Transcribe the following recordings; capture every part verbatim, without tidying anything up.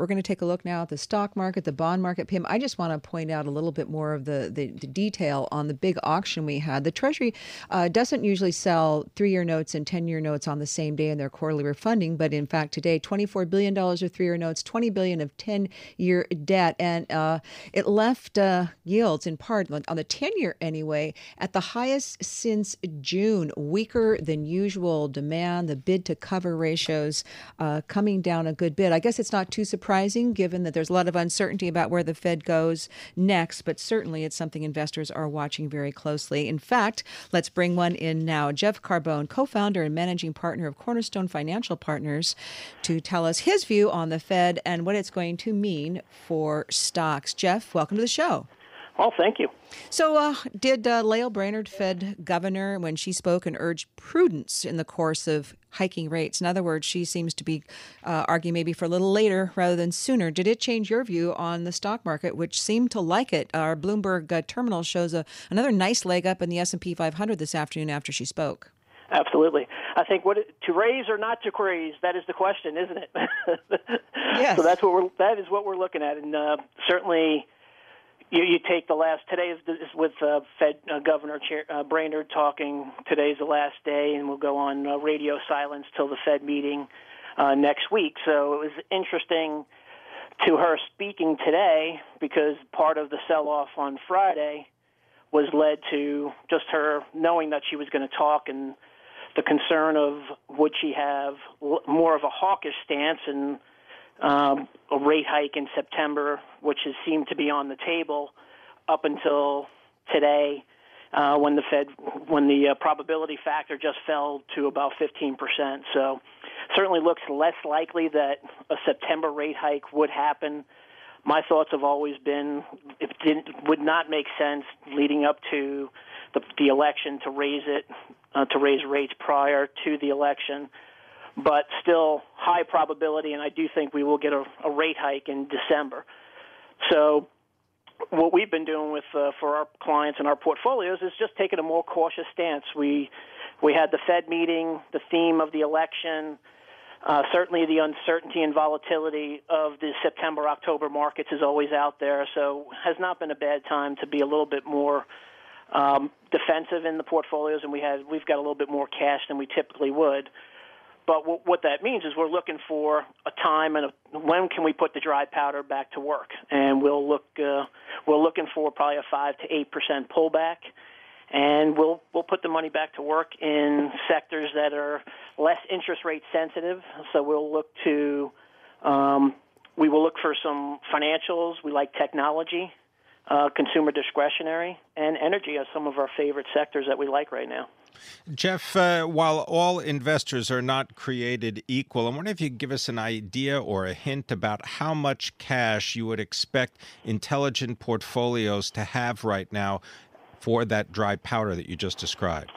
We're going to take a look now at the stock market, the bond market. Pim, I just want to point out a little bit more of the, the, the detail on the big auction we had. The Treasury uh, doesn't usually sell three-year notes and ten-year notes on the same day in their quarterly refunding. But in fact, today, twenty-four billion dollars of three-year notes, twenty billion dollars of ten-year debt. And uh, it left uh, yields in part on the ten-year anyway at the highest since June. Weaker than usual demand, the bid to cover ratios uh, coming down a good bit. I guess it's not too surprising. Surprising, given that there's a lot of uncertainty about where the Fed goes next, but certainly it's something investors are watching very closely. In fact, let's bring one in now. Jeff Carbone, co-founder and managing partner of Cornerstone Financial Partners, to tell us his view on the Fed and what it's going to mean for stocks. Jeff, welcome to the show. Oh, thank you. So uh, did uh, Lael Brainard, Fed governor, when she spoke and urged prudence in the course of hiking rates? In other words, she seems to be uh, arguing maybe for a little later rather than sooner. Did it change your view on the stock market, which seemed to like it? Our Bloomberg uh, terminal shows a, another nice leg up in the S and P five hundred this afternoon after she spoke. Absolutely. I think what to raise or not to raise, that is the question, isn't it? Yes. So that's what we're, that is what we're looking at. And uh, certainly... You, you take the last, today is, is with uh, Fed uh, Governor Chair, uh, Brainard talking. Today's the last day, and we'll go on uh, radio silence till the Fed meeting uh, next week. So it was interesting to her speaking today because part of the sell-off on Friday was led to just her knowing that she was going to talk and the concern of would she have more of a hawkish stance and Um, a rate hike in September, which has seemed to be on the table up until today, uh, when the Fed, when the uh, probability factor just fell to about fifteen percent. So, certainly looks less likely that a September rate hike would happen. My thoughts have always been it didn't, would not make sense leading up to the, the election to raise it, uh, to raise rates prior to the election. But still high probability, and I do think we will get a, a rate hike in December. So what we've been doing with uh, for our clients and our portfolios is just taking a more cautious stance. We we had the Fed meeting, the theme of the election, uh, certainly the uncertainty and volatility of the September-October markets is always out there, so has not been a bad time to be a little bit more um, defensive in the portfolios, and we had, we've got a little bit more cash than we typically would. But what that means is we're looking for a time and a, when can we put the dry powder back to work, and we'll look. Uh, we're looking for probably a five to eight percent pullback, and we'll we'll put the money back to work in sectors that are less interest rate sensitive. So we'll look to um, we will look for some financials. We like technology, uh, consumer discretionary, and energy are some of our favorite sectors that we like right now. Jeff, uh, while all investors are not created equal, I'm wondering if you could give us an idea or a hint about how much cash you would expect intelligent portfolios to have right now for that dry powder that you just described.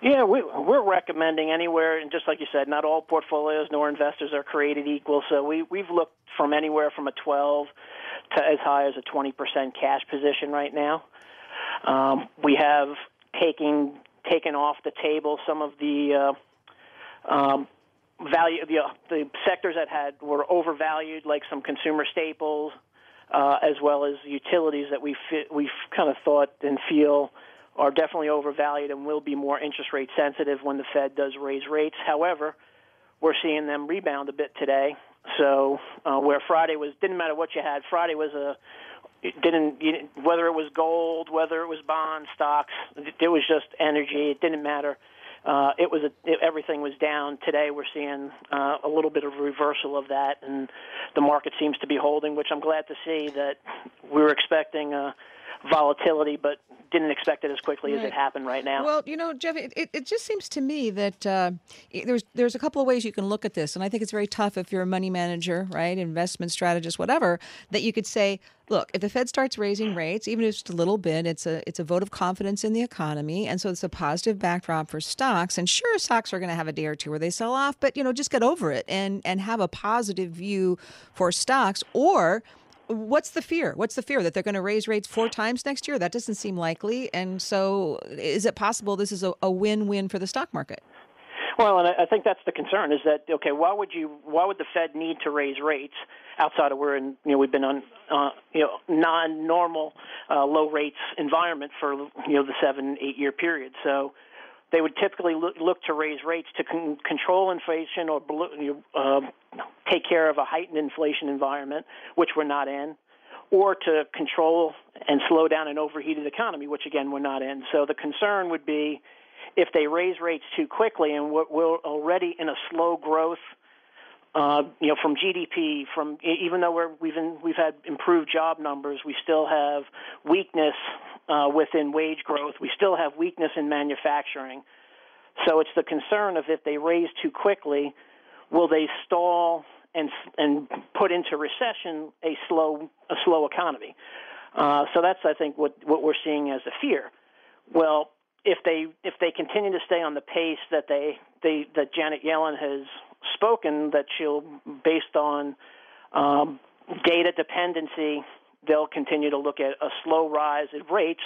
Yeah, we, we're recommending anywhere, and just like you said, not all portfolios nor investors are created equal, so we, we've looked from anywhere from a twelve to as high as a twenty percent cash position right now. Um, we have taking... taken off the table some of the uh, um, value, the, uh, the sectors that had were overvalued, like some consumer staples, uh, as well as utilities that we fi- we kind of thought and feel are definitely overvalued and will be more interest rate sensitive when the Fed does raise rates. However, we're seeing them rebound a bit today. So uh, where Friday was, didn't matter what you had. Friday was a It didn't, you didn't whether it was gold, whether it was bond stocks, it was just energy. It didn't matter. Uh, it was a, it, everything was down. Today we're seeing uh, a little bit of reversal of that, and the market seems to be holding, which I'm glad to see that we were expecting a, volatility, but didn't expect it as quickly right. as it happened right now. Well, you know, Jeff, it, it, it just seems to me that uh, there's there's a couple of ways you can look at this, and I think it's very tough if you're a money manager, right, investment strategist, whatever, that you could say, look, if the Fed starts raising rates, even if it's just a little bit, it's a it's a vote of confidence in the economy, and so it's a positive backdrop for stocks. And sure, stocks are going to have a day or two where they sell off, but, you know, just get over it and, and have a positive view for stocks. Or what's the fear? What's the fear? That they're going to raise rates four times next year? That doesn't seem likely. And so is it possible this is a, a win-win for the stock market? Well, and I think that's the concern is that, okay, why would you, why would the Fed need to raise rates outside of where, in, you know, we've been on, uh, you know, non-normal uh, low rates environment for, you know, the seven, eight year period. So they would typically look, look to raise rates to con- control inflation or uh, take care of a heightened inflation environment, which we're not in, or to control and slow down an overheated economy, which, again, we're not in. So the concern would be if they raise rates too quickly and we're already in a slow growth, uh, you know, from G D P, from even though we're, we've, in, we've had improved job numbers, we still have weakness Uh, within wage growth. We still have weakness in manufacturing. So it's the concern of if they raise too quickly, will they stall and and put into recession a slow a slow economy? Uh, so that's, I think, what, what we're seeing as a fear. Well, if they if they continue to stay on the pace that they, they that Janet Yellen has spoken, that she'll, based on um, data dependency, they'll continue to look at a slow rise in rates.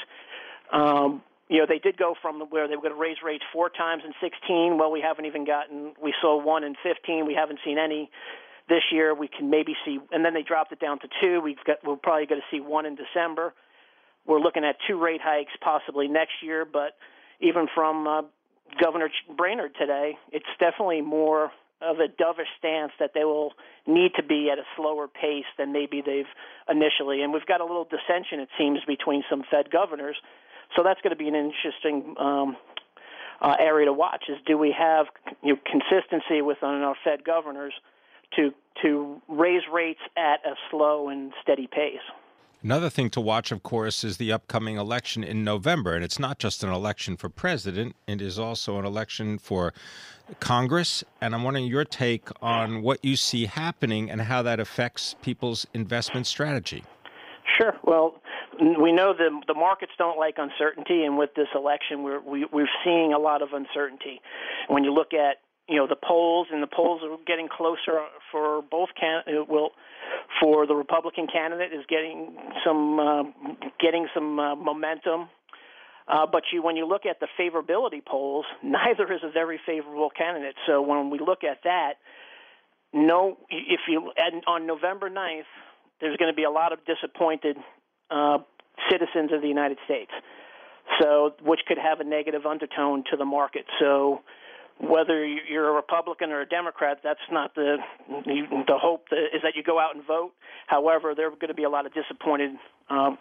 Um, you know, they did go from where they were going to raise rates four times in sixteen. Well, we haven't even gotten – we saw one in fifteen. We haven't seen any this year. We can maybe see – and then they dropped it down to two. We've got, we're probably going to see one in December. We're looking at two rate hikes possibly next year. But even from uh, Governor Brainard today, it's definitely more – of a dovish stance that they will need to be at a slower pace than maybe they've initially. And we've got a little dissension, it seems, between some Fed governors. So that's going to be an interesting um, uh, area to watch is do we have, you know, consistency within our Fed governors to to raise rates at a slow and steady pace? Another thing to watch, of course, is the upcoming election in November. And it's not just an election for president. It is also an election for Congress. And I'm wondering your take on what you see happening and how that affects people's investment strategy. Sure. Well, we know the, the markets don't like uncertainty. And with this election, we're, we, we're seeing a lot of uncertainty. When you look at, you know, the polls, and the polls are getting closer for both can well for the Republican candidate is getting some uh, getting some uh, momentum, uh, but you when you look at the favorability polls, neither is a very favorable candidate. So when we look at that, no, if you and on November ninth, there's going to be a lot of disappointed uh, citizens of the United States, so which could have a negative undertone to the market. So whether you're a Republican or a Democrat, that's not the the hope that, is that you go out and vote. However, there are going to be a lot of disappointed um,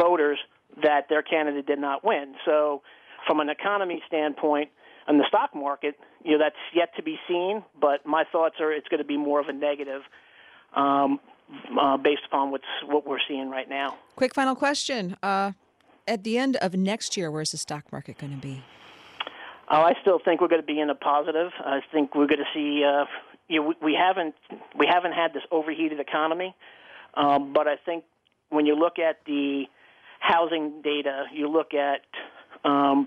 voters that their candidate did not win. So from an economy standpoint and the stock market, you know, that's yet to be seen. But my thoughts are it's going to be more of a negative um, uh, based upon what's, what we're seeing right now. Quick final question. Uh, at the end of next year, where's the stock market going to be? Oh, I still think we're going to be in a positive. I think we're going to see. Uh, you know, we haven't we haven't had this overheated economy, um, but I think when you look at the housing data, you look at um,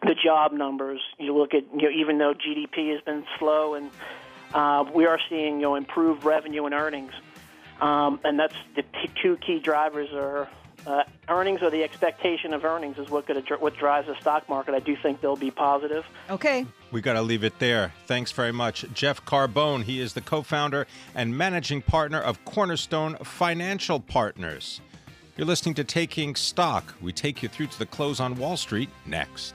the job numbers, you look at you know, even though G D P has been slow, and uh, we are seeing you know improved revenue and earnings, um, and that's the two key drivers are. Uh, earnings or the expectation of earnings is what could, what drives the stock market. I do think they'll be positive. Okay. We got to leave it there. Thanks very much. Jeff Carbone, he is the co-founder and managing partner of Cornerstone Financial Partners. You're listening to Taking Stock. We take you through to the close on Wall Street next.